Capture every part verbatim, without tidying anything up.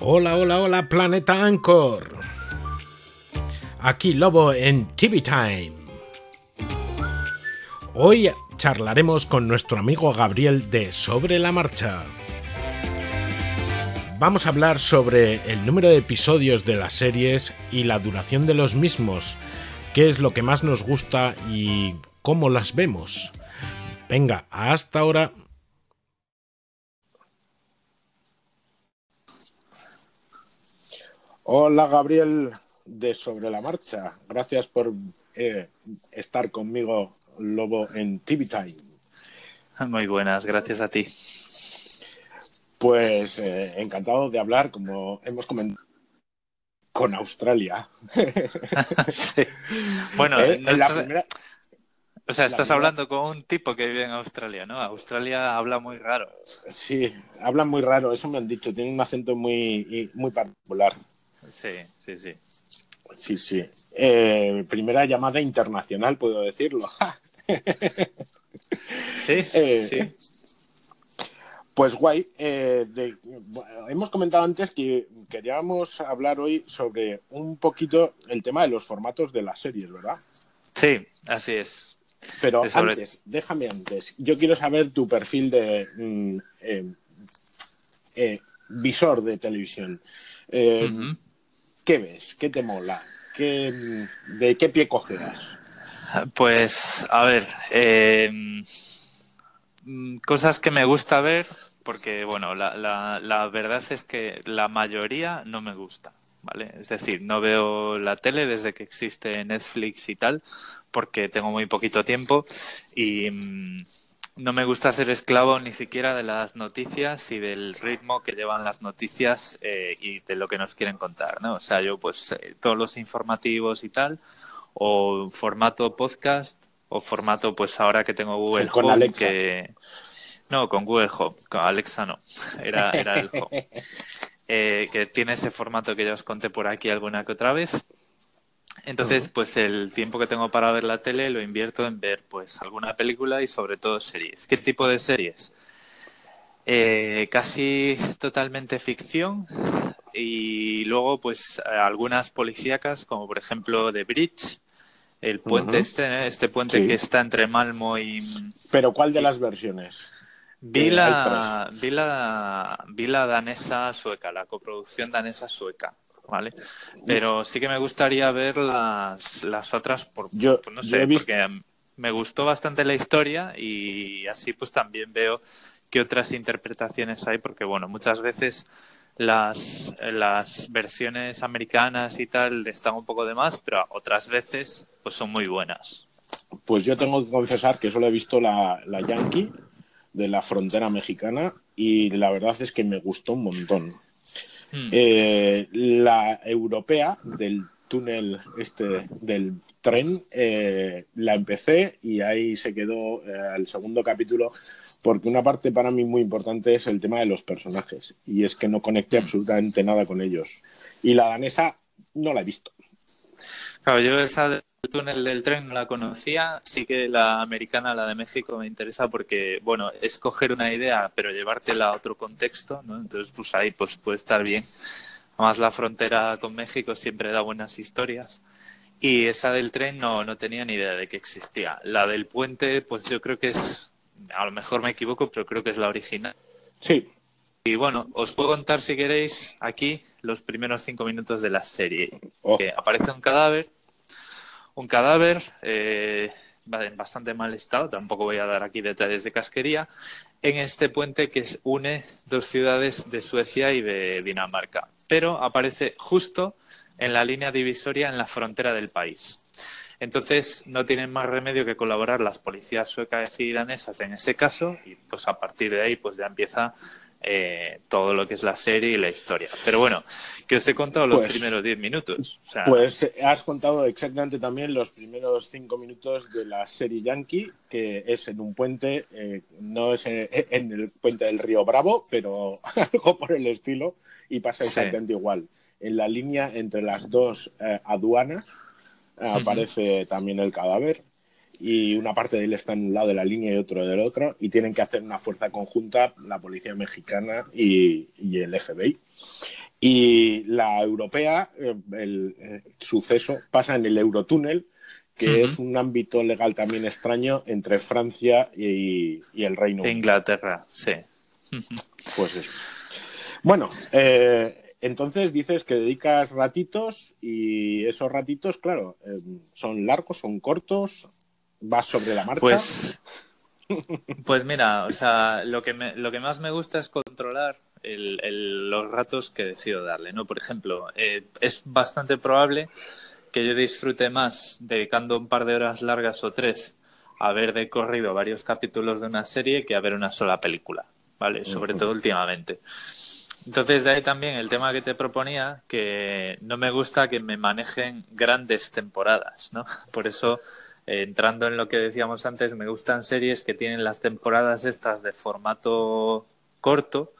Hola, hola, hola, Planeta Anchor. Aquí Lobo en T V Time. Hoy charlaremos con nuestro amigo Gabriel de Sobre la Marcha. Vamos a hablar sobre el número de episodios de las series y la duración de los mismos, qué es lo que más nos gusta y cómo las vemos. Venga, hasta ahora. Hola Gabriel de Sobre la Marcha, gracias por eh, estar conmigo, Lobo, en T V Time. Muy buenas, gracias a ti. Pues eh, encantado de hablar, como hemos comentado, con Australia. Sí. Bueno, eh, no la estás... primera... O sea, estás la hablando con un tipo que vive en Australia, ¿no? Australia habla muy raro. Sí, habla muy raro, eso me han dicho, tiene un acento muy, muy particular. Sí, sí, sí. Sí, sí. Eh, primera llamada internacional, puedo decirlo. Sí, eh, sí. Pues guay. Eh, de, bueno, hemos comentado antes que queríamos hablar hoy sobre un poquito el tema de los formatos de las series, ¿verdad? Sí, así es. Pero sobre... antes, déjame antes. Yo quiero saber tu perfil de mm, eh, eh, visor de televisión. Eh, uh-huh. ¿Qué ves? ¿Qué te mola? ¿Qué, ¿De qué pie cogerás? Pues, a ver, eh, cosas que me gusta ver, porque, bueno, la, la, la verdad es que la mayoría no me gusta, ¿vale? Es decir, no veo la tele desde que existe Netflix y tal, porque tengo muy poquito tiempo y mmm, no me gusta ser esclavo ni siquiera de las noticias y del ritmo que llevan las noticias eh, y de lo que nos quieren contar, ¿no? O sea, yo pues eh, todos los informativos y tal, o formato podcast, o formato pues ahora que tengo Google Home. ¿Con Alexa? Que... No, con Google Home, con Alexa no, era, era el Home. Eh, que tiene ese formato que ya os conté por aquí alguna que otra vez. Entonces, pues el tiempo que tengo para ver la tele lo invierto en ver pues alguna película y sobre todo series. ¿Qué tipo de series? Eh, casi totalmente ficción y luego pues algunas policíacas como por ejemplo The Bridge, el puente uh-huh. este, ¿eh? este puente sí. que está entre Malmö y... ¿Pero cuál de las versiones? Vi la, vi, la, vi la danesa sueca, la coproducción danesa sueca. Vale, pero sí que me gustaría ver las, las otras por, yo, por no sé, yo visto... porque me gustó bastante la historia y así pues también veo qué otras interpretaciones hay, porque bueno, muchas veces las, las versiones americanas y tal están un poco de más, pero otras veces pues son muy buenas. Pues yo tengo que confesar que solo he visto la, la Yankee de la frontera mexicana y la verdad es que me gustó un montón. Eh, la europea del túnel este del tren eh, la empecé y ahí se quedó eh, el segundo capítulo, porque una parte para mí muy importante es el tema de los personajes y es que no conecté absolutamente nada con ellos, y la danesa no la he visto. Claro, yo esa del túnel del tren no la conocía, sí que la americana, la de México, me interesa porque, bueno, es coger una idea pero llevártela a otro contexto, ¿no? Entonces, pues ahí pues puede estar bien. Además, la frontera con México siempre da buenas historias y esa del tren no, no tenía ni idea de que existía. La del puente, pues yo creo que es, a lo mejor me equivoco, pero creo que es la original. Sí. Y bueno, os puedo contar si queréis aquí los primeros cinco minutos de la serie. Oh. Eh, aparece un cadáver, un cadáver eh, en bastante mal estado, tampoco voy a dar aquí detalles de casquería, en este puente que une dos ciudades de Suecia y de Dinamarca, pero aparece justo en la línea divisoria en la frontera del país. Entonces no tienen más remedio que colaborar las policías suecas y danesas en ese caso y pues a partir de ahí pues ya empieza... Eh, todo lo que es la serie y la historia. Pero bueno, que os he contado los pues, primeros diez minutos. O sea... Pues has contado exactamente también los primeros cinco minutos de la serie Yankee, que es en un puente, eh, no es en, en el puente del Río Bravo, pero algo por el estilo, y pasa exactamente sí. igual. En la línea entre las dos eh, aduanas eh, aparece también el cadáver. Y una parte de él está en un lado de la línea y otro del otro, y tienen que hacer una fuerza conjunta la policía mexicana y, y el F B I. Y la europea, el, el suceso pasa en el Eurotúnel, que uh-huh. es un ámbito legal también extraño entre Francia y, y el Reino Unido. Inglaterra, sí. Uh-huh. Pues eso. Bueno, eh, entonces dices que dedicas ratitos y esos ratitos, claro, eh, son largos, son cortos, vas sobre la marcha. Pues, pues mira, o sea, lo que me, lo que más me gusta es controlar el, el, los ratos que decido darle, ¿no? Por ejemplo, eh, es bastante probable que yo disfrute más dedicando un par de horas largas o tres a ver de corrido varios capítulos de una serie que a ver una sola película, ¿vale? Sobre todo últimamente. Entonces, de ahí también el tema que te proponía, que no me gusta que me manejen grandes temporadas, ¿no? Por eso, eh, entrando en lo que decíamos antes, me gustan series que tienen las temporadas estas de formato corto,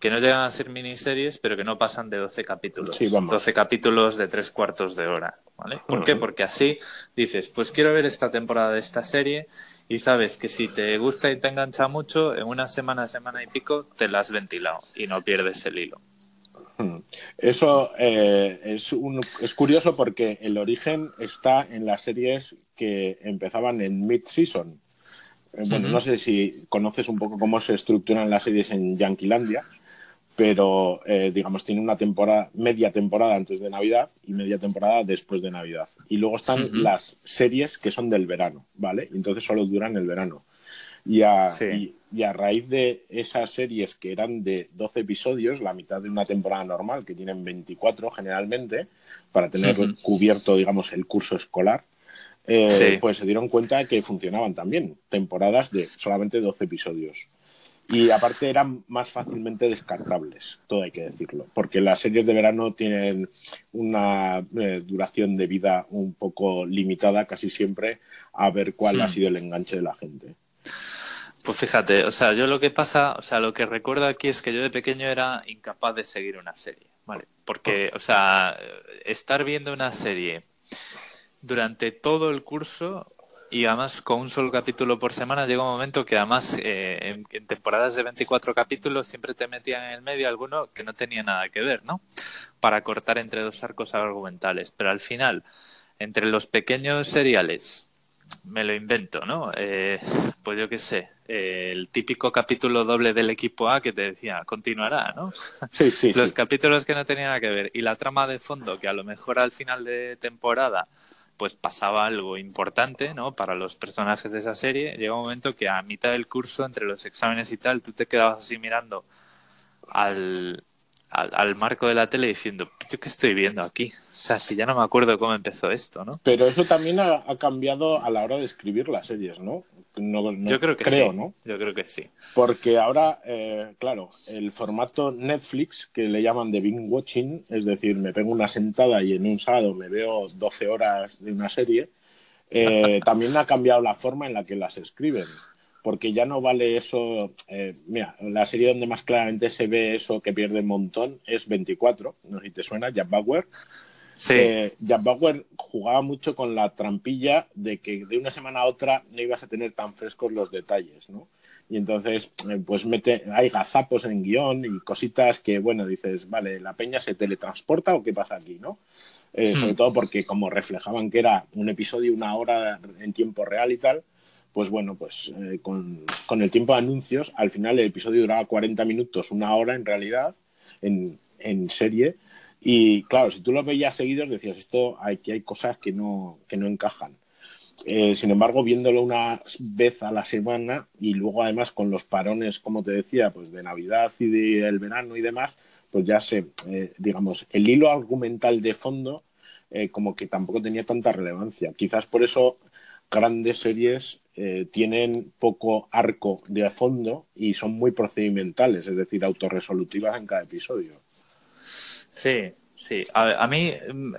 que no llegan a ser miniseries, pero que no pasan de doce capítulos. Sí, vamos. doce capítulos de tres cuartos de hora, ¿vale? ¿Por uh-huh. qué? Porque así dices, pues quiero ver esta temporada de esta serie y sabes que si te gusta y te engancha mucho, en una semana, semana y pico, te la has ventilado y no pierdes el hilo. Eso eh, es, un, es curioso porque el origen está en las series que empezaban en mid-season. Bueno, uh-huh. no sé si conoces un poco cómo se estructuran las series en Yanquilandia, pero, eh, digamos, tiene una temporada, media temporada antes de Navidad y media temporada después de Navidad. Y luego están uh-huh. las series que son del verano, ¿vale? Entonces solo duran el verano. Y a, sí. y, y a raíz de esas series que eran de doce episodios, la mitad de una temporada normal, que tienen veinticuatro generalmente, para tener uh-huh. cubierto, digamos, el curso escolar, eh, sí. pues se dieron cuenta que funcionaban también temporadas de solamente doce episodios. Y aparte eran más fácilmente descartables, todo hay que decirlo, porque las series de verano tienen una eh, duración de vida un poco limitada casi siempre a ver cuál sí. ha sido el enganche de la gente. Pues fíjate, o sea, yo lo que pasa, o sea, lo que recuerdo aquí es que yo de pequeño era incapaz de seguir una serie, ¿vale? Porque, o sea, estar viendo una serie durante todo el curso... Y además con un solo capítulo por semana llega un momento que además eh, en, en temporadas de veinticuatro capítulos siempre te metían en el medio alguno que no tenía nada que ver, ¿no? Para cortar entre dos arcos argumentales. Pero al final, entre los pequeños seriales, me lo invento, ¿no? Eh, pues yo qué sé, eh, el típico capítulo doble del equipo A que te decía, continuará, ¿no? Sí, sí, los sí. capítulos que no tenían nada que ver y la trama de fondo que a lo mejor al final de temporada... pues pasaba algo importante, ¿no? Para los personajes de esa serie. Llega un momento que a mitad del curso, entre los exámenes y tal, tú te quedabas así mirando al, al, al marco de la tele diciendo, ¿yo qué estoy viendo aquí? O sea, si ya no me acuerdo cómo empezó esto, ¿no? Pero eso también ha, ha cambiado a la hora de escribir las series, ¿no? no, no Yo creo que creo, sí. ¿no? Yo creo que sí. Porque ahora, eh, claro, el formato Netflix, que le llaman de binge watching, es decir, me pego una sentada y en un sábado me veo doce horas de una serie, eh, también ha cambiado la forma en la que las escriben. Porque ya no vale eso... Eh, mira, la serie donde más claramente se ve eso que pierde un montón es veinticuatro, no sé si te suena, Jack Bauer. Sí. Eh, Jack Bauer jugaba mucho con la trampilla de que de una semana a otra no ibas a tener tan frescos los detalles, ¿no? Y entonces, eh, pues mete, hay gazapos en guión y cositas que, bueno, dices, vale, ¿la peña se teletransporta o qué pasa aquí, no? Eh, hmm. Sobre todo porque como reflejaban que era un episodio, una hora en tiempo real y tal, pues bueno, pues eh, con, con el tiempo de anuncios, al final el episodio duraba cuarenta minutos, una hora en realidad, en, en serie. Y claro, si tú los veías seguidos decías, esto aquí hay cosas que no, que no encajan. Eh, sin embargo, viéndolo una vez a la semana y luego además con los parones, como te decía, pues de Navidad y del verano y demás, pues ya sé, eh, digamos, el hilo argumental de fondo eh, como que tampoco tenía tanta relevancia. Quizás por eso grandes series eh, tienen poco arco de fondo y son muy procedimentales, es decir, autorresolutivas en cada episodio. Sí, sí. A, a mí,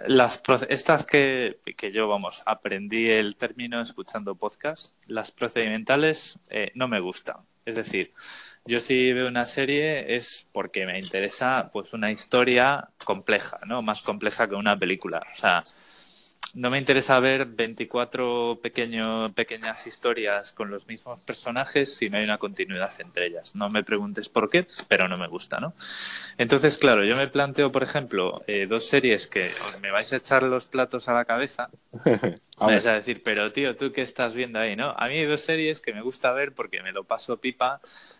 las estas que, que yo, vamos, aprendí el término escuchando podcast, las procedimentales eh, no me gustan. Es decir, yo si veo una serie es porque me interesa pues una historia compleja, ¿no? Más compleja que una película. O sea, no me interesa ver veinticuatro pequeño, pequeñas historias con los mismos personajes si no hay una continuidad entre ellas. No me preguntes por qué, pero no me gusta, ¿no? Entonces, claro, yo me planteo, por ejemplo, eh, dos series que me vais a echar los platos a la cabeza. Me vais a decir, pero tío, ¿tú qué estás viendo ahí, no? A mí hay dos series que me gusta ver porque me lo paso pipa,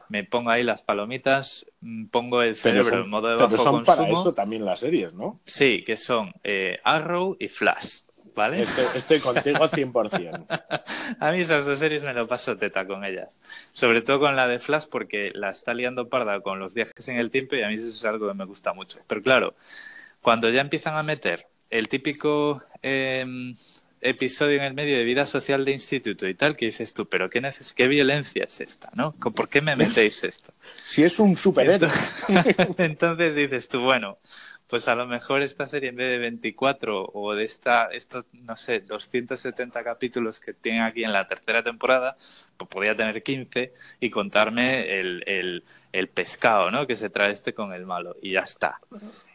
me pongo ahí las palomitas, pongo el cerebro son, en modo de bajo consumo. Pero son para eso también las series, ¿no? Sí, que son eh, Arrow y Flash. ¿Vale? Estoy, estoy contigo cien por ciento. A mí esas dos series me lo paso teta con ellas. Sobre todo con la de Flash porque la está liando parda con los viajes en el tiempo y a mí eso es algo que me gusta mucho. Pero claro, cuando ya empiezan a meter el típico eh, episodio en el medio de vida social de instituto y tal, que dices tú, pero qué, neces- qué violencia es esta, ¿no? ¿Por qué me metéis esto? Si es un superhéroe. Entonces, entonces dices tú, bueno... pues a lo mejor esta serie en vez de veinticuatro o de esta estos, no sé, doscientos setenta capítulos que tiene aquí en la tercera temporada, pues podría tener quince y contarme el, el, el pescado, ¿no?, que se trae este con el malo y ya está.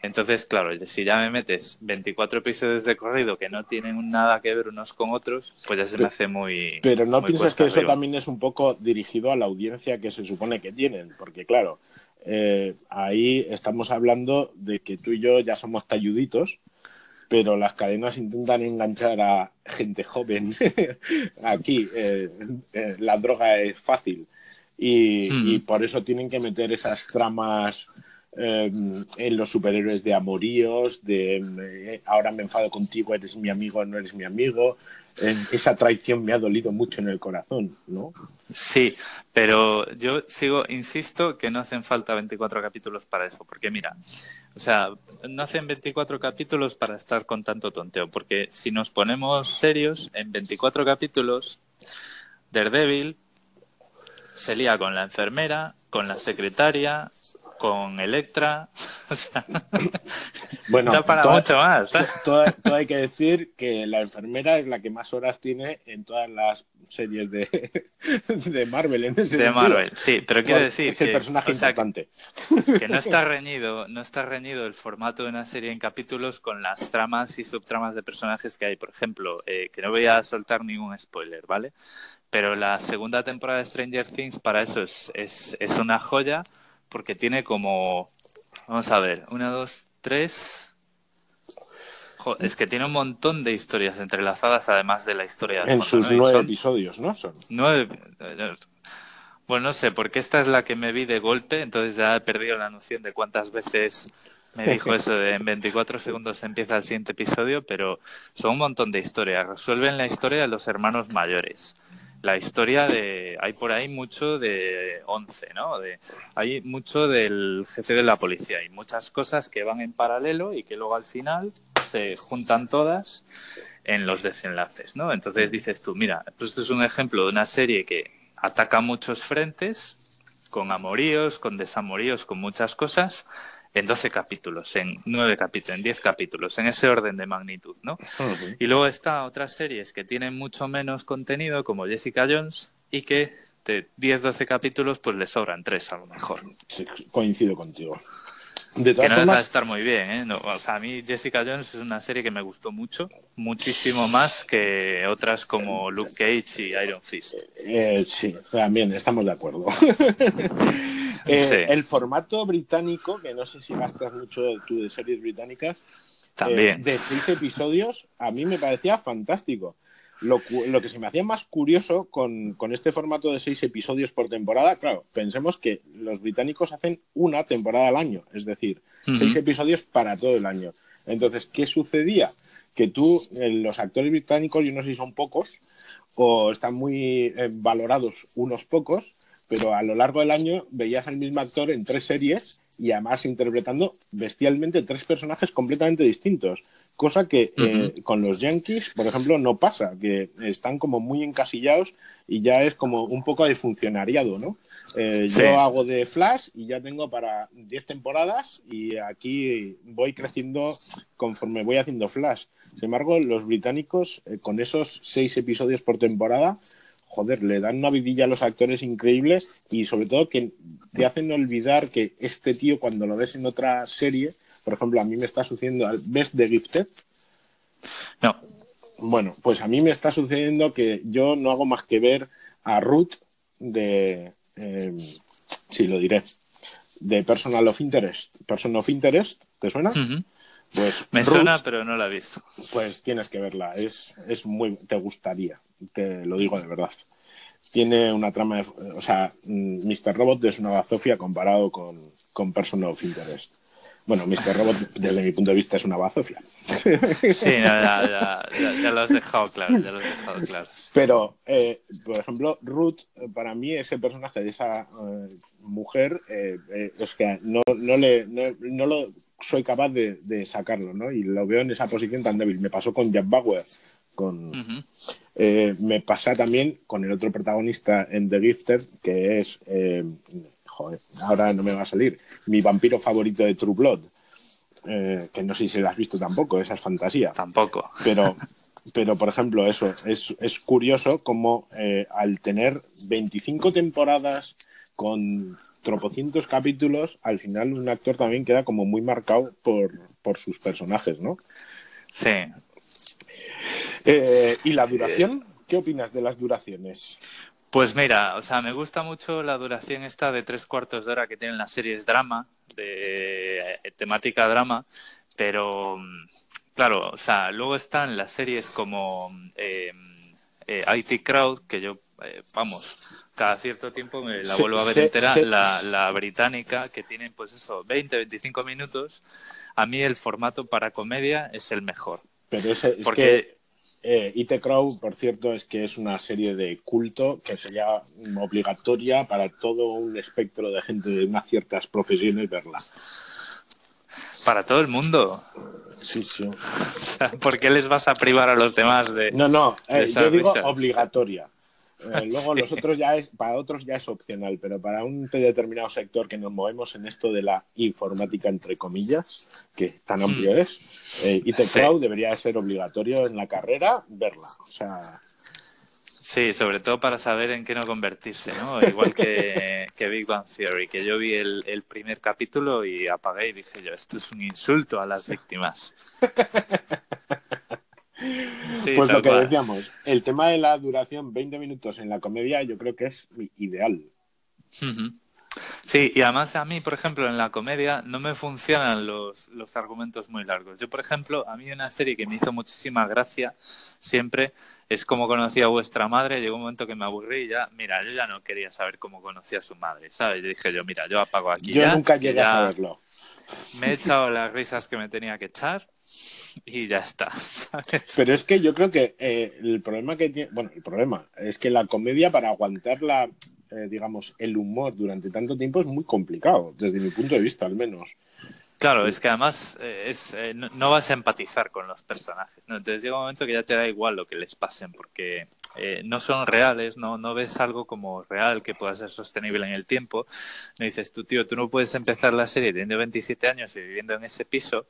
Entonces, claro, si ya me metes veinticuatro episodios de corrido que no tienen nada que ver unos con otros, pues ya se me hace muy... Pero ¿no muy piensas que arriba. Eso también es un poco dirigido a la audiencia que se supone que tienen? Porque, claro... Eh, ahí estamos hablando de que tú y yo ya somos talluditos, pero las cadenas intentan enganchar a gente joven. Aquí eh, eh, la droga es fácil y, hmm. y por eso tienen que meter esas tramas eh, en los superhéroes de amoríos, de eh, ahora me enfado contigo, eres mi amigo, no eres mi amigo... Esa traición me ha dolido mucho en el corazón, ¿no? Sí, pero yo sigo, insisto, que no hacen falta veinticuatro capítulos para eso, porque mira, o sea, no hacen veinticuatro capítulos para estar con tanto tonteo, porque si nos ponemos serios, en veinticuatro capítulos, Daredevil se lía con la enfermera, con la secretaria, con Electra, o sea, bueno, da para toda, mucho más. Todo, todo hay que decir que la enfermera es la que más horas tiene en todas las series de, de Marvel. En ese de sentido. Marvel, sí, pero quiero decir es el que, personaje o sea, importante. Que no está reñido, no está reñido el formato de una serie en capítulos con las tramas y subtramas de personajes que hay. Por ejemplo, eh, que no voy a soltar ningún spoiler, ¿vale? Pero la segunda temporada de Stranger Things para eso es, es, es una joya porque tiene como... Vamos a ver, una, dos, tres... Joder, es que tiene un montón de historias entrelazadas además de la historia de... En fondo, sus ¿no? nueve son... episodios, ¿no? Son... Nueve... Bueno, no sé, porque esta es la que me vi de golpe, entonces ya he perdido la noción de cuántas veces... Me dijo eso de en veinticuatro segundos empieza el siguiente episodio, pero son un montón de historias. Resuelven la historia de los hermanos mayores. La historia de... Hay por ahí mucho de once, ¿no? De, hay mucho del jefe de la policía. Hay muchas cosas que van en paralelo y que luego al final se juntan todas en los desenlaces, ¿no? Entonces dices tú, mira, pues esto es un ejemplo de una serie que ataca muchos frentes, con amoríos, con desamoríos, con muchas cosas... En doce capítulos, en nueve capítulos, en diez capítulos, en ese orden de magnitud, ¿no? Uh-huh. Y luego está otras series que tienen mucho menos contenido, como Jessica Jones, y que de diez doce capítulos pues le sobran tres a lo mejor. Sí, coincido contigo. De todas que no formas... deja de estar muy bien, ¿eh? No, o sea, a mí Jessica Jones es una serie que me gustó mucho, muchísimo más que otras como Luke Cage y Iron Fist. Eh, eh, sí, también estamos de acuerdo. Eh, sí. El formato británico, que no sé si gastas mucho tú de series británicas, también eh, de seis episodios, a mí me parecía fantástico. Lo, lo que se me hacía más curioso con, con este formato de seis episodios por temporada, claro, pensemos que los británicos hacen una temporada al año, es decir, uh-huh. seis episodios para todo el año. Entonces, ¿qué sucedía? Que tú, eh, los actores británicos, yo no sé si son pocos o están muy eh, valorados unos pocos, pero a lo largo del año veías al mismo actor en tres series y además interpretando bestialmente tres personajes completamente distintos, cosa que uh-huh. eh, con los Yankees, por ejemplo, no pasa, que están como muy encasillados y ya es como un poco de funcionariado, ¿no? Eh, sí. Yo hago de Flash y ya tengo para diez temporadas y aquí voy creciendo conforme voy haciendo Flash. Sin embargo, los británicos, eh, con esos seis episodios por temporada, joder, le dan una vidilla a los actores increíbles y sobre todo que te hacen olvidar que este tío cuando lo ves en otra serie, por ejemplo, a mí me está sucediendo, ¿ves The Gifted? No. Bueno, pues a mí me está sucediendo que yo no hago más que ver a Ruth de... Eh, sí, lo diré. De Personal of Interest. Person of Interest, ¿te suena? Uh-huh. Pues me Ruth, suena, pero no la he visto. Pues tienes que verla. Es, es muy... Te gustaría. Te lo digo de verdad. Tiene una trama... De, o sea, mister Robot es una bazofia comparado con, con Person of Interest. Bueno, mister Robot, desde mi punto de vista, es una bazofia. Sí, no, ya, ya, ya, ya lo has dejado claro, ya lo has dejado claro. Pero, eh, por ejemplo, Ruth, para mí, ese personaje de esa eh, mujer, eh, eh, es que no, no, le, no, no lo soy capaz de, de sacarlo, ¿no? Y lo veo en esa posición tan débil. Me pasó con Jack Bauer, con, uh-huh. eh, me pasa también con el otro protagonista en The Gifted, que es... Eh, joder, ahora no me va a salir. Mi vampiro favorito de True Blood, eh, que no sé si lo has visto tampoco, esa es fantasía. Tampoco. Pero, pero por ejemplo, eso, es, es curioso como eh, al tener veinticinco temporadas con tropocientos capítulos, al final un actor también queda como muy marcado por, por sus personajes, ¿no? Sí. Eh, ¿y la duración? ¿Qué opinas de las duraciones? Pues mira, o sea, me gusta mucho la duración esta de tres cuartos de hora que tienen las series drama, de temática drama, pero claro, o sea, luego están las series como eh, eh, I T Crowd, que yo, eh, vamos, cada cierto tiempo me la vuelvo a ver entera, la, la británica, que tienen pues eso, veinte, veinticinco minutos. A mí el formato para comedia es el mejor. Pero ese, es porque... que... Eh, I T Crowd, por cierto, es que es una serie de culto que sería obligatoria para todo un espectro de gente de unas ciertas profesiones verla. Para todo el mundo. Sí, sí. O sea, ¿por qué les vas a privar a los demás de? No, no. Eh, yo digo risas? Obligatoria. Eh, luego sí. Los otros ya es, para otros ya es opcional, pero para un determinado sector que nos movemos en esto de la informática, entre comillas, que tan amplio mm. es, eh, I T sí. Crowd debería ser obligatorio en la carrera verla. O sea... Sí, sobre todo para saber en qué no convertirse, ¿no? Igual que, que Big Bang Theory, que yo vi el, el primer capítulo y apagué y dije yo, esto es un insulto a las víctimas. Sí, pues lo que cual. Decíamos, el tema de la duración, veinte minutos en la comedia, yo creo que es ideal. Sí, y además a mí, por ejemplo, en la comedia no me funcionan los, los argumentos muy largos. Yo, por ejemplo, a mí una serie que me hizo muchísima gracia siempre es Cómo conocí a vuestra madre. Llegó un momento que me aburrí y ya, mira, yo ya no quería saber cómo conocí a su madre, ¿sabes? Yo dije yo, mira, yo apago aquí. Yo ya, nunca llegué ya a saberlo. Me he echado las risas que me tenía que echar. Y ya está, ¿sabes? Pero es que yo creo que eh, el problema que tiene... Bueno, el problema es que la comedia, para aguantar la, eh, digamos, el humor durante tanto tiempo es muy complicado, desde mi punto de vista al menos. Claro, es que además eh, es, eh, no, no vas a empatizar con los personajes, ¿no? Entonces llega un momento que ya te da igual lo que les pasen, porque eh, no son reales, no, no ves algo como real que pueda ser sostenible en el tiempo. No dices, tú tío, tú no puedes empezar la serie teniendo veintisiete años y viviendo en ese piso,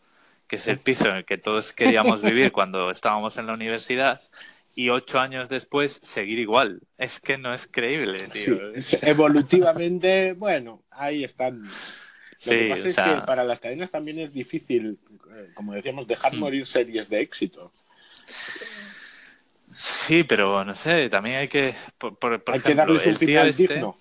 que es el piso en el que todos queríamos vivir cuando estábamos en la universidad, y ocho años después seguir igual. Es que no es creíble, tío. Sí, evolutivamente, bueno, ahí están. Lo sí, que pasa o sea... es que para las cadenas también es difícil, como decíamos, dejar mm. morir series de éxito. Sí, pero no sé, también hay que... Por, por, por hay ejemplo, que darles un final este... digno.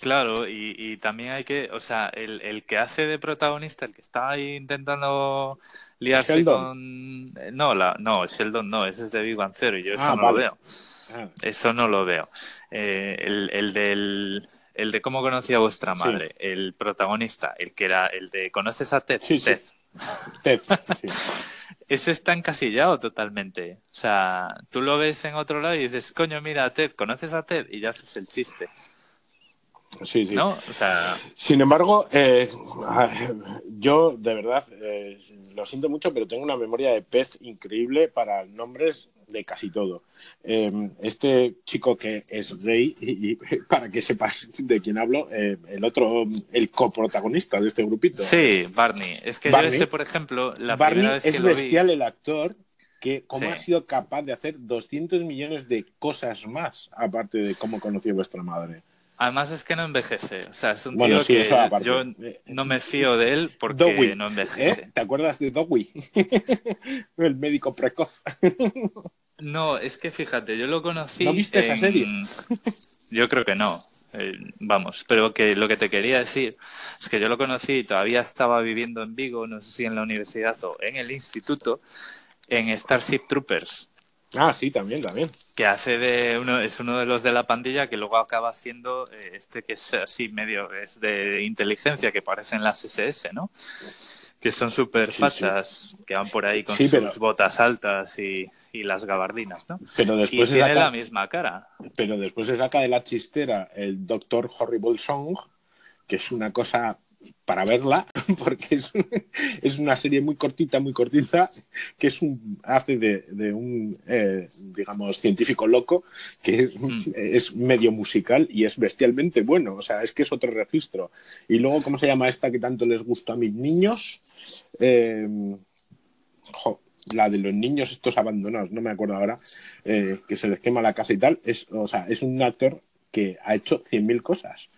Claro, y, y también hay que, o sea, el, el que hace de protagonista, el que está ahí intentando liarse Sheldon. Con... No, la, no, Sheldon no, ese es de Big Bang Theory, yo eso ah, no vale. lo veo. Ah. Eso no lo veo. Eh, el, el, del, el de Cómo conocí a vuestra madre, sí. El protagonista, el que era, el de ¿conoces a Ted? Sí, Ted. Sí. Ted, sí. Ese está encasillado totalmente. O sea, tú lo ves en otro lado y dices, coño, mira a Ted, ¿conoces a Ted? Y ya haces el chiste. Sí, sí. No, o sea... Sin embargo, eh, yo de verdad eh, lo siento mucho, pero tengo una memoria de pez increíble para nombres de casi todo. Eh, este chico que es gay, y, y para que sepas de quién hablo, eh, el otro, el coprotagonista de este grupito. Sí, Barney. Es que Barney, yo ese, por ejemplo, la Barney primera vez es que lo bestial vi... el actor. Que cómo sí. ha sido capaz de hacer doscientos millones de cosas más, aparte de Cómo conocí a vuestra madre. Además es que no envejece. O sea, es un bueno, tío sí, que yo no me fío de él porque Dogui. no envejece. ¿Eh? ¿Te acuerdas de Dogui? El médico precoz. No, es que fíjate, yo lo conocí... ¿No viste en... esa serie? Yo creo que no. Eh, vamos, pero que lo que te quería decir es que yo lo conocí y todavía estaba viviendo en Vigo, no sé si en la universidad o en el instituto, en Starship Troopers. Ah, sí, también, también. Que hace de uno, es uno de los de la pandilla que luego acaba siendo eh, este que es así medio, es de inteligencia, que parecen las ese ese, ¿no? Que son súper fachas, sí, sí. que van por ahí con sí, sus pero... botas altas y, y las gabardinas, ¿no? Pero después y tiene saca... la misma cara. Pero después se saca de la chistera el Doctor Horrible Song, que es una cosa... para verla, porque es, un, es una serie muy cortita, muy cortita, que es un hace de, de un, eh, digamos, científico loco, que es, mm. es medio musical y es bestialmente bueno, o sea, es que es otro registro. Y luego, ¿cómo se llama esta que tanto les gustó a mis niños? Eh, jo, la de los niños estos abandonados, no me acuerdo ahora, eh, que se les quema la casa y tal, es, o sea, es un actor que ha hecho cien mil cosas.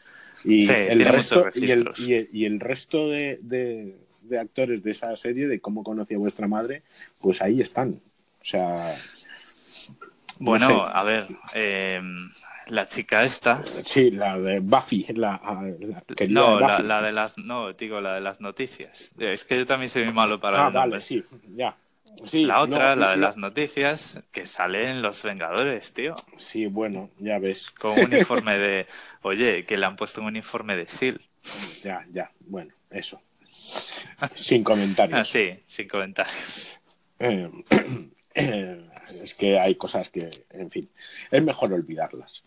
Y, sí, el resto, y, el, y, el, y el resto de, de, de actores de esa serie de Cómo conocí a vuestra madre, pues ahí están. O sea, bueno, no sé. A ver, eh, la chica esta, sí, la de Buffy, la, la querida no, de Buffy. La, la de las, no, digo, la de las noticias. Es que yo también soy muy malo para. Ah, vale, sí, ya. Sí, la otra, no, la de no. las noticias, que sale en Los Vengadores, tío. Sí, bueno, ya ves. Con un uniforme de... Oye, que le han puesto un uniforme de S H I E L D. Ya, ya, bueno, eso. Sin comentarios. Sí, sin comentarios. Eh, eh, es que hay cosas que, en fin, es mejor olvidarlas.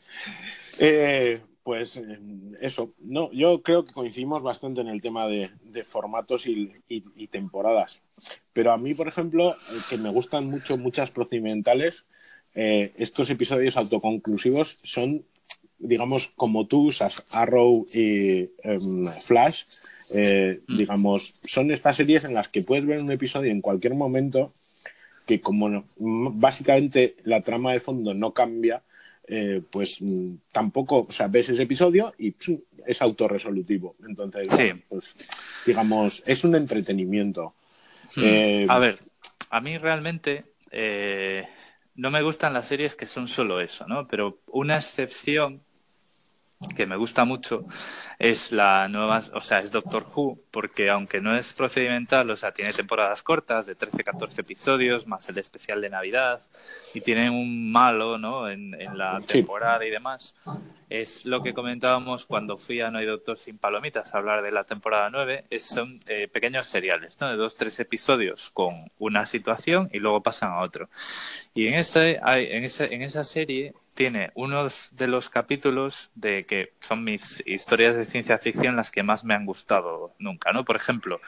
Eh... Pues eso, no, yo creo que coincidimos bastante en el tema de, de formatos y, y, y temporadas. Pero a mí, por ejemplo, que me gustan mucho muchas procedimentales, eh, estos episodios autoconclusivos son, digamos, como tú usas Arrow y eh, Flash, eh, mm. digamos, son estas series en las que puedes ver un episodio en cualquier momento que como no, básicamente la trama de fondo no cambia, Eh, pues tampoco, o sea, ves ese episodio y psh, es autorresolutivo. Entonces, sí. bueno, pues digamos, es un entretenimiento. Hmm. Eh... A ver, a mí realmente eh, no me gustan las series que son solo eso, ¿no? Pero una excepción que me gusta mucho es la nueva, o sea, es Doctor Who, porque aunque no es procedimental, o sea, tiene temporadas cortas de trece, catorce episodios, más el especial de Navidad, y tiene un malo, ¿no?, en, en la temporada sí. y demás. Es lo que comentábamos cuando fui a No hay Doctor sin Palomitas a hablar de la temporada nueve, es, son eh, pequeños seriales, ¿no?, de dos, tres episodios con una situación y luego pasan a otro. Y en, ese, hay, en, ese, en esa serie tiene uno de los capítulos de que son mis historias de ciencia ficción las que más me han gustado nunca, ¿no? Por ejemplo,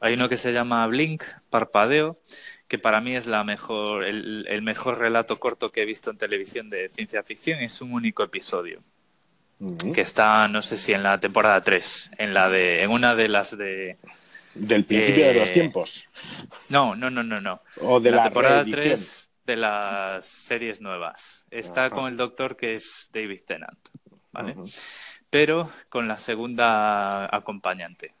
hay uno que se llama Blink, Parpadeo, que para mí es la mejor, el, el mejor relato corto que he visto en televisión de ciencia ficción. Es un único episodio, uh-huh. que está, no sé si en la temporada tres, en la de, en una de las de... ¿Del principio eh, de los tiempos? No, no, no, no, no. O de la, la temporada reedición. tres de las series nuevas. Está uh-huh. con el doctor que es David Tennant, ¿vale? Uh-huh. Pero con la segunda acompañante.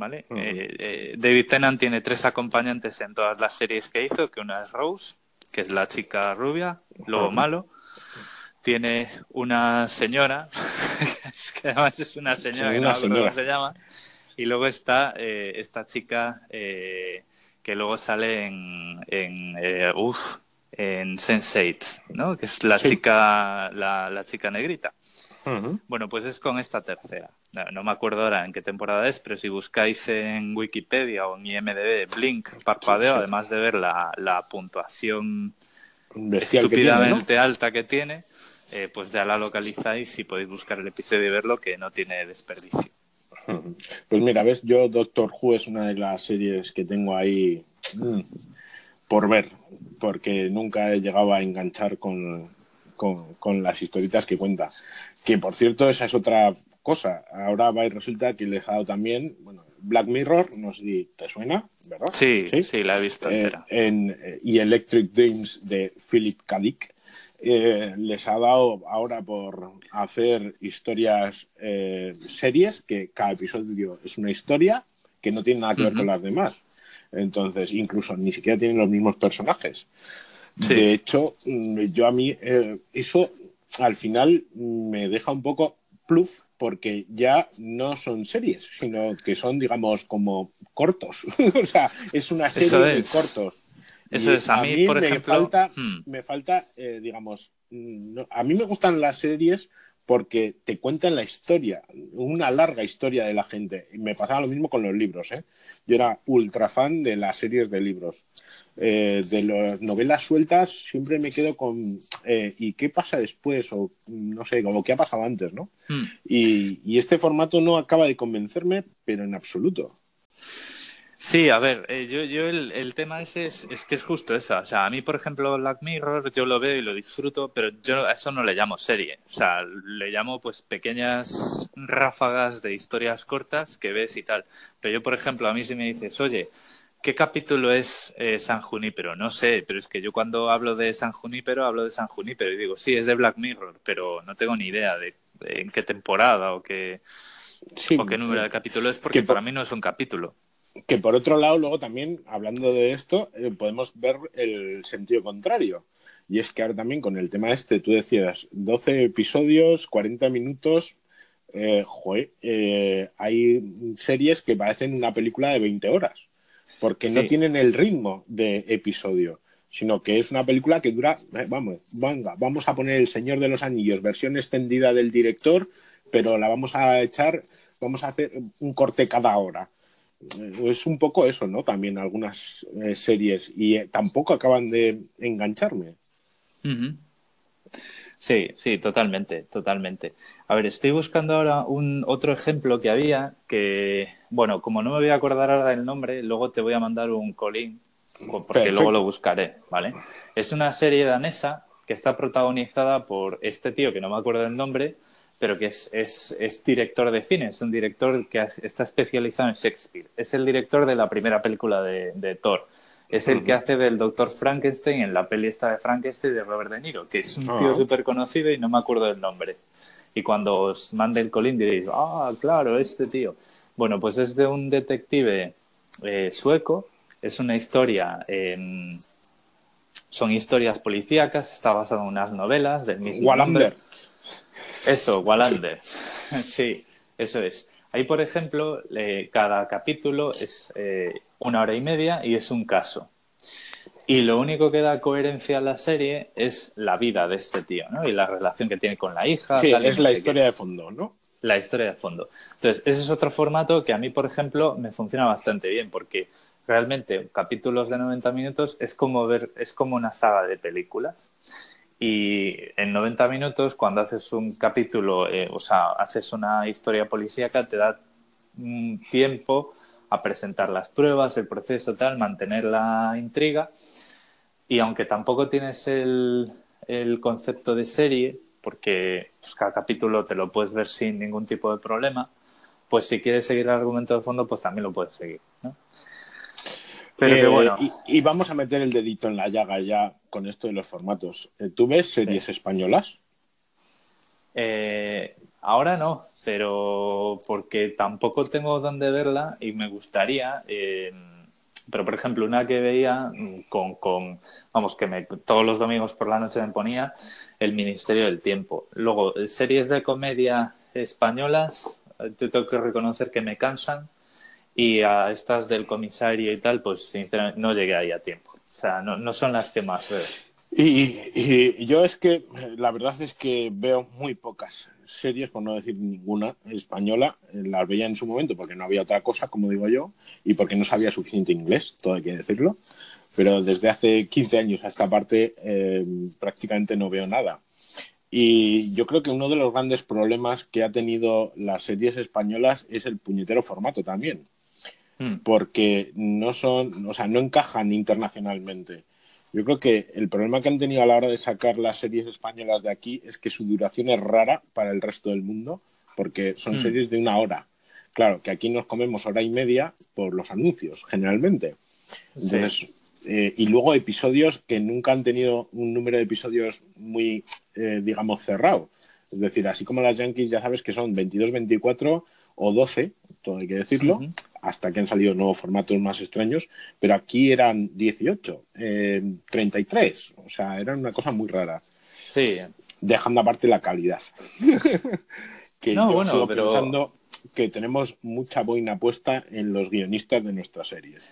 ¿Vale? Uh-huh. eh, eh, David Tennant tiene tres acompañantes en todas las series que hizo, que una es Rose, que es la chica rubia, Lobo uh-huh. malo. Tiene una señora, que además es una señora, sí, que una no me acuerdo cómo se llama. Y luego está eh, esta chica eh, que luego sale en, en, eh, uf, en sense eight, ¿no? Que es la, sí. chica, la, la chica negrita. Uh-huh. Bueno, pues es con esta tercera. No, no me acuerdo ahora en qué temporada es, pero si buscáis en Wikipedia o en I M D B Blink, Parpadeo, sí, sí. además de ver la, la puntuación bestial estúpidamente que tiene, ¿no?, alta que tiene, eh, pues ya la localizáis y podéis buscar el episodio y verlo, que no tiene desperdicio. Pues mira, ves, yo Doctor Who es una de las series que tengo ahí mmm, por ver, porque nunca he llegado a enganchar con... Con, con las historietas que cuenta. Que, por cierto, esa es otra cosa. Ahora va y resulta que les ha dado también, bueno, Black Mirror, no sé si te suena, ¿verdad? Sí, sí, sí la he visto eh, entera. En, eh, y Electric Dreams de Philip K. Dick. eh, les ha dado ahora por hacer historias, eh, series, que cada episodio es una historia que no tiene nada que ver uh-huh. con las demás. Entonces, incluso ni siquiera tienen los mismos personajes. Sí. De hecho, yo a mí eh, eso al final me deja un poco pluf, porque ya no son series, sino que son, digamos, como cortos. O sea, es una serie de cortos. Eso es, a mí, a mí por me ejemplo... Falta, hmm. Me falta, eh, digamos... No, a mí me gustan las series porque te cuentan la historia, una larga historia de la gente. Me pasaba lo mismo con los libros, ¿eh? Yo era ultra fan de las series de libros. Eh, de las novelas sueltas siempre me quedo con eh, ¿y qué pasa después? O no sé, como qué ha pasado antes, ¿no? Hmm. Y, y este formato no acaba de convencerme, pero en absoluto. Sí, a ver, eh, yo, yo el, el tema ese es, es que es justo esa. O sea, a mí, por ejemplo, Black Mirror, yo lo veo y lo disfruto, pero yo a eso no le llamo serie. O sea, le llamo pues pequeñas ráfagas de historias cortas que ves y tal. Pero yo, por ejemplo, a mí si me dices, oye, ¿qué capítulo es eh, San Junípero? No sé, pero es que yo cuando hablo de San Junípero, hablo de San Junípero y digo, sí, es de Black Mirror, pero no tengo ni idea de, de en qué temporada o qué, sí, o qué número de capítulo es, porque que... para mí no es un capítulo. Que por otro lado, luego también, hablando de esto, eh, podemos ver el sentido contrario. Y es que ahora también con el tema este, tú decías, doce episodios, cuarenta minutos, eh, joder, eh, hay series que parecen una película de veinte horas, porque sí. no tienen el ritmo de episodio, sino que es una película que dura, eh, vamos, venga, vamos a poner El Señor de los Anillos, versión extendida del director, pero la vamos a echar, vamos a hacer un corte cada hora. Es un poco eso, ¿no? También algunas eh, series y eh, tampoco acaban de engancharme. Uh-huh. Sí, sí, totalmente, totalmente. A ver, estoy buscando ahora un otro ejemplo que había que, bueno, como no me voy a acordar ahora del nombre, luego te voy a mandar un colín porque Perfecto. Luego lo buscaré, ¿vale? Es una serie danesa que está protagonizada por este tío que no me acuerdo del nombre, pero que es, es, es director de cine, es un director que está especializado en Shakespeare. Es el director de la primera película de, de Thor. Es el que hace del doctor Frankenstein en la peli esta de Frankenstein de Robert De Niro, que es un tío súper conocido y no me acuerdo del nombre. Y cuando os mande el colín diréis, ah, claro, este tío. Bueno, pues es de un detective eh, sueco, es una historia... Eh, son historias policíacas, está basado en unas novelas del mismo Wallander. Nombre. Eso, Wallander. Sí, eso es. Ahí, por ejemplo, eh, cada capítulo es eh, una hora y media y es un caso. Y lo único que da coherencia a la serie es la vida de este tío, ¿no? Y la relación que tiene con la hija. Sí, tal, es no la historia qué. de fondo, ¿no? La historia de fondo. Entonces, ese es otro formato que a mí, por ejemplo, me funciona bastante bien porque realmente capítulos de noventa minutos es como ver, es como una saga de películas. Y en noventa minutos, cuando haces un capítulo, eh, o sea, haces una historia policíaca, te da mm, tiempo a presentar las pruebas, el proceso, tal, mantener la intriga. Y aunque tampoco tienes el, el concepto de serie, porque pues, cada capítulo te lo puedes ver sin ningún tipo de problema, pues si quieres seguir el argumento de fondo, pues también lo puedes seguir, ¿no? Pero eh, que bueno. y, y vamos a meter el dedito en la llaga ya con esto de los formatos. ¿Tú ves series sí. españolas? Eh, ahora no, pero porque tampoco tengo dónde verla y me gustaría. Eh, pero, por ejemplo, una que veía con, con vamos, que me, todos los domingos por la noche me ponía El Ministerio del Tiempo. Luego, series de comedia españolas, yo tengo que reconocer que me cansan. Y a estas del comisario y tal, pues sinceramente no llegué ahí a tiempo. O sea, no, no son las que más veo. Y, y yo es que la verdad es que veo muy pocas series, por no decir ninguna española. Las veía en su momento porque no había otra cosa, como digo yo, y porque no sabía suficiente inglés, todo hay que decirlo. Pero desde hace quince años a esta parte eh, prácticamente no veo nada. Y yo creo que uno de los grandes problemas que ha tenido las series españolas es el puñetero formato también. Porque no son, o sea, no encajan internacionalmente. Yo creo que el problema que han tenido a la hora de sacar las series españolas de aquí es que su duración es rara para el resto del mundo, porque son mm. series de una hora. Claro, que aquí nos comemos hora y media por los anuncios, generalmente. Entonces, sí. eh, y luego episodios que nunca han tenido un número de episodios muy, eh, digamos, cerrado. Es decir, así como las Yankees, ya sabes que son veintidós, veinticuatro o doce, todo hay que decirlo, uh-huh. hasta que han salido nuevos formatos más extraños, pero aquí eran dieciocho, eh, treinta y tres, o sea, era una cosa muy rara. Sí. Dejando aparte la calidad. Que no, yo bueno, sigo pero... pensando que tenemos mucha boina puesta en los guionistas de nuestras series.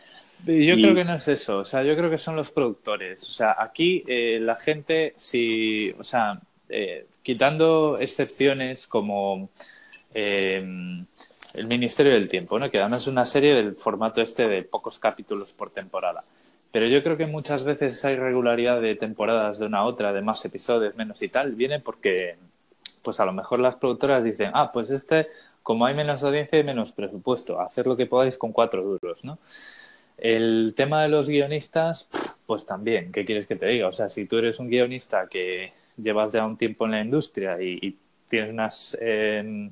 Yo y... creo que no es eso, o sea, yo creo que son los productores. O sea, aquí eh, la gente, si, o sea, eh, quitando excepciones como eh, El Ministerio del Tiempo, ¿no? Que además es una serie del formato este de pocos capítulos por temporada. Pero yo creo que muchas veces esa irregularidad de temporadas de una a otra, de más episodios, menos y tal, viene porque pues a lo mejor las productoras dicen, ah, pues este, como hay menos audiencia y menos presupuesto, hacer lo que podáis con cuatro duros, ¿no? El tema de los guionistas, pues también, ¿qué quieres que te diga? O sea, si tú eres un guionista que llevas ya un tiempo en la industria y, y tienes unas eh,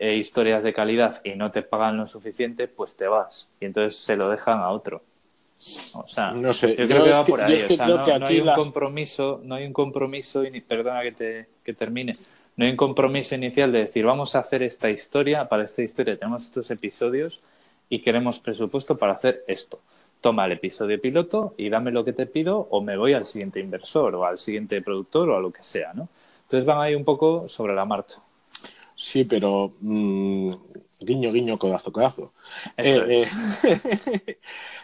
eh, historias de calidad y no te pagan lo suficiente, pues te vas. Y entonces se lo dejan a otro. O sea, no sé. Yo creo no, que va por ahí. Es que, o sea, no, no hay un las... compromiso, no hay un compromiso, in... perdona que te que termine, no hay un compromiso inicial de decir vamos a hacer esta historia, para esta historia tenemos estos episodios y queremos presupuesto para hacer esto. Toma el episodio piloto y dame lo que te pido o me voy al siguiente inversor o al siguiente productor o a lo que sea, ¿no? Entonces van ahí un poco sobre la marcha. Sí, pero mmm, guiño, guiño, codazo, codazo. Eso eh, es. eh...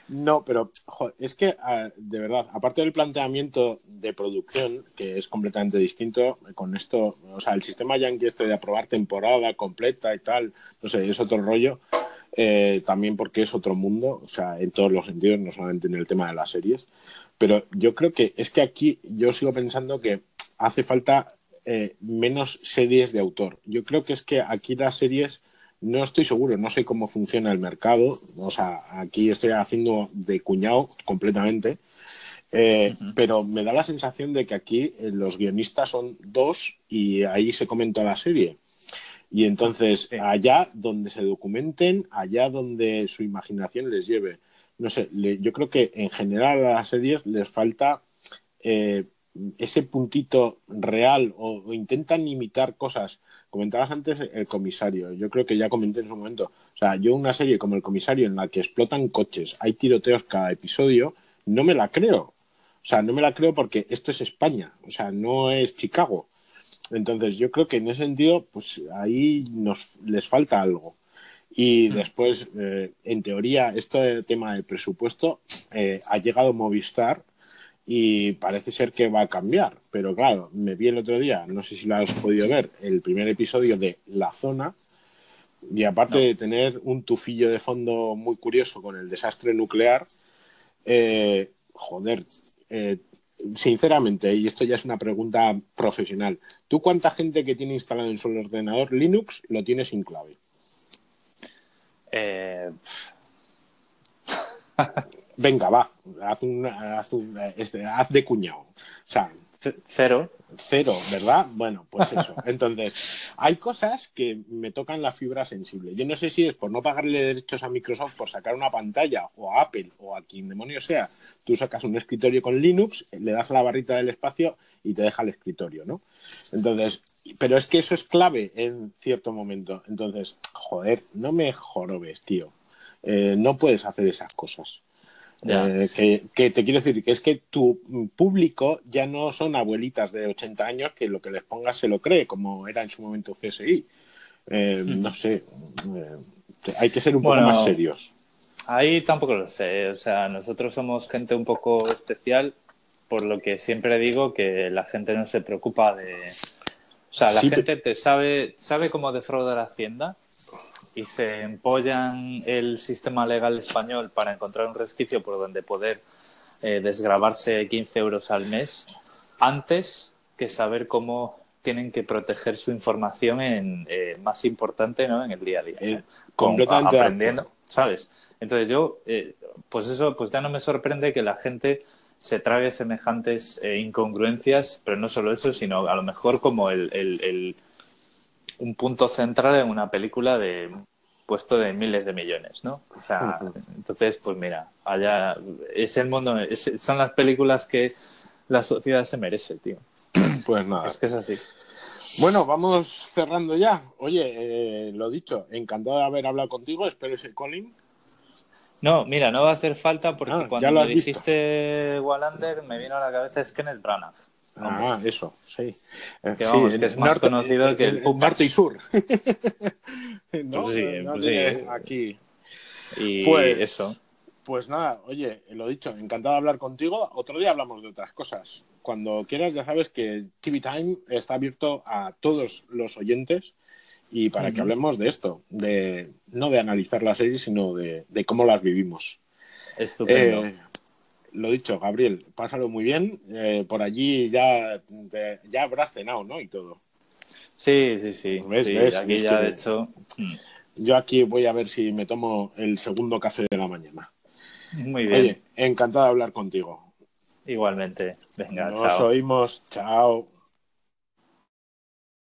No, pero joder, es que, de verdad, aparte del planteamiento de producción, que es completamente distinto con esto, o sea, el sistema Yankee este de aprobar temporada completa y tal, no sé, es otro rollo, eh, también porque es otro mundo, o sea, en todos los sentidos, no solamente en el tema de las series, pero yo creo que es que aquí yo sigo pensando que hace falta eh, menos series de autor. Yo creo que es que aquí las series... No estoy seguro, no sé cómo funciona el mercado, o sea, aquí estoy haciendo de cuñado completamente, eh, uh-huh. pero me da la sensación de que aquí los guionistas son dos y ahí se comenta la serie. Y entonces, sí. allá donde se documenten, allá donde su imaginación les lleve. No sé, le, yo creo que en general a las series les falta... Eh, ese puntito real o, o intentan imitar cosas. Comentabas antes El Comisario, yo creo que ya comenté en su momento, o sea, yo una serie como El Comisario en la que explotan coches, hay tiroteos cada episodio, no me la creo, o sea, no me la creo porque esto es España, o sea, no es Chicago. Entonces yo creo que en ese sentido pues ahí nos les falta algo. Y después eh, en teoría este tema del presupuesto eh, ha llegado Movistar y parece ser que va a cambiar, pero claro, me vi el otro día, no sé si lo has podido ver, el primer episodio de La Zona, y aparte no. de tener un tufillo de fondo muy curioso con el desastre nuclear, eh, joder, eh, sinceramente, y esto ya es una pregunta profesional, ¿tú cuánta gente que tiene instalado en su ordenador Linux lo tiene sin clave? Eh... Venga, va, haz, una, haz, una, haz de cuñado. O sea, cero. Cero, ¿verdad? Bueno, pues eso. Entonces, hay cosas que me tocan la fibra sensible. Yo no sé si es por no pagarle derechos a Microsoft por sacar una pantalla, o a Apple, o a quien demonio sea. Tú sacas un escritorio con Linux, le das la barrita del espacio y te deja el escritorio, ¿no? Entonces, pero es que eso es clave en cierto momento. Entonces, joder, no me jorobes, tío. Eh, no puedes hacer esas cosas. Eh, que, que te quiero decir que es que tu público ya no son abuelitas de ochenta años que lo que les pongas se lo cree, como era en su momento C S I. Eh, no sé, eh, hay que ser un bueno, poco más serios. Ahí tampoco lo sé, o sea, nosotros somos gente un poco especial, por lo que siempre digo que la gente no se preocupa de... O sea, la sí, gente te sabe, sabe cómo defraudar a Hacienda. Y se empollan el sistema legal español para encontrar un resquicio por donde poder eh, desgravarse quince euros al mes antes que saber cómo tienen que proteger su información en eh, más importante, ¿no? En el día a día. Eh, ¿eh? Con, completamente aprendiendo, ¿sabes? Entonces yo, eh, pues eso, pues ya no me sorprende que la gente se trague semejantes eh, incongruencias, pero no solo eso, sino a lo mejor como el... el, el un punto central en una película de presupuesto de miles de millones, ¿no? O sea, uh-huh. entonces, pues mira, allá es el mundo, es, son las películas que la sociedad se merece, tío. Pues nada. Es que es así. Bueno, vamos cerrando ya. Oye, eh, lo dicho, encantado de haber hablado contigo. Espero ese calling. No, mira, no va a hacer falta porque ah, cuando lo dijiste Wallander me vino a la cabeza es Kenneth Branagh. Ah, hombre. Eso, sí. Que, vamos, sí, que es más norte, conocido el, que el, el norte y sur. ¿No? Pues sí, no, pues sí. Aquí. Y pues, eso. Pues nada, oye, lo dicho, encantado de hablar contigo. Otro día hablamos de otras cosas. Cuando quieras, ya sabes que T V Time está abierto a todos los oyentes y para uh-huh. que hablemos de esto, de no de analizar la serie, sino de, de cómo las vivimos. Estupendo. Eh, Lo dicho, Gabriel, pásalo muy bien. Eh, por allí ya, te, ya habrás cenado, ¿no? Y todo. Sí, sí, sí. ¿Ves? Sí, ¿ves? Aquí ya, de hecho... Yo aquí voy a ver si me tomo el segundo café de la mañana. Muy bien. Oye, encantado de hablar contigo. Igualmente. Venga, Nos chao. Nos oímos. Chao.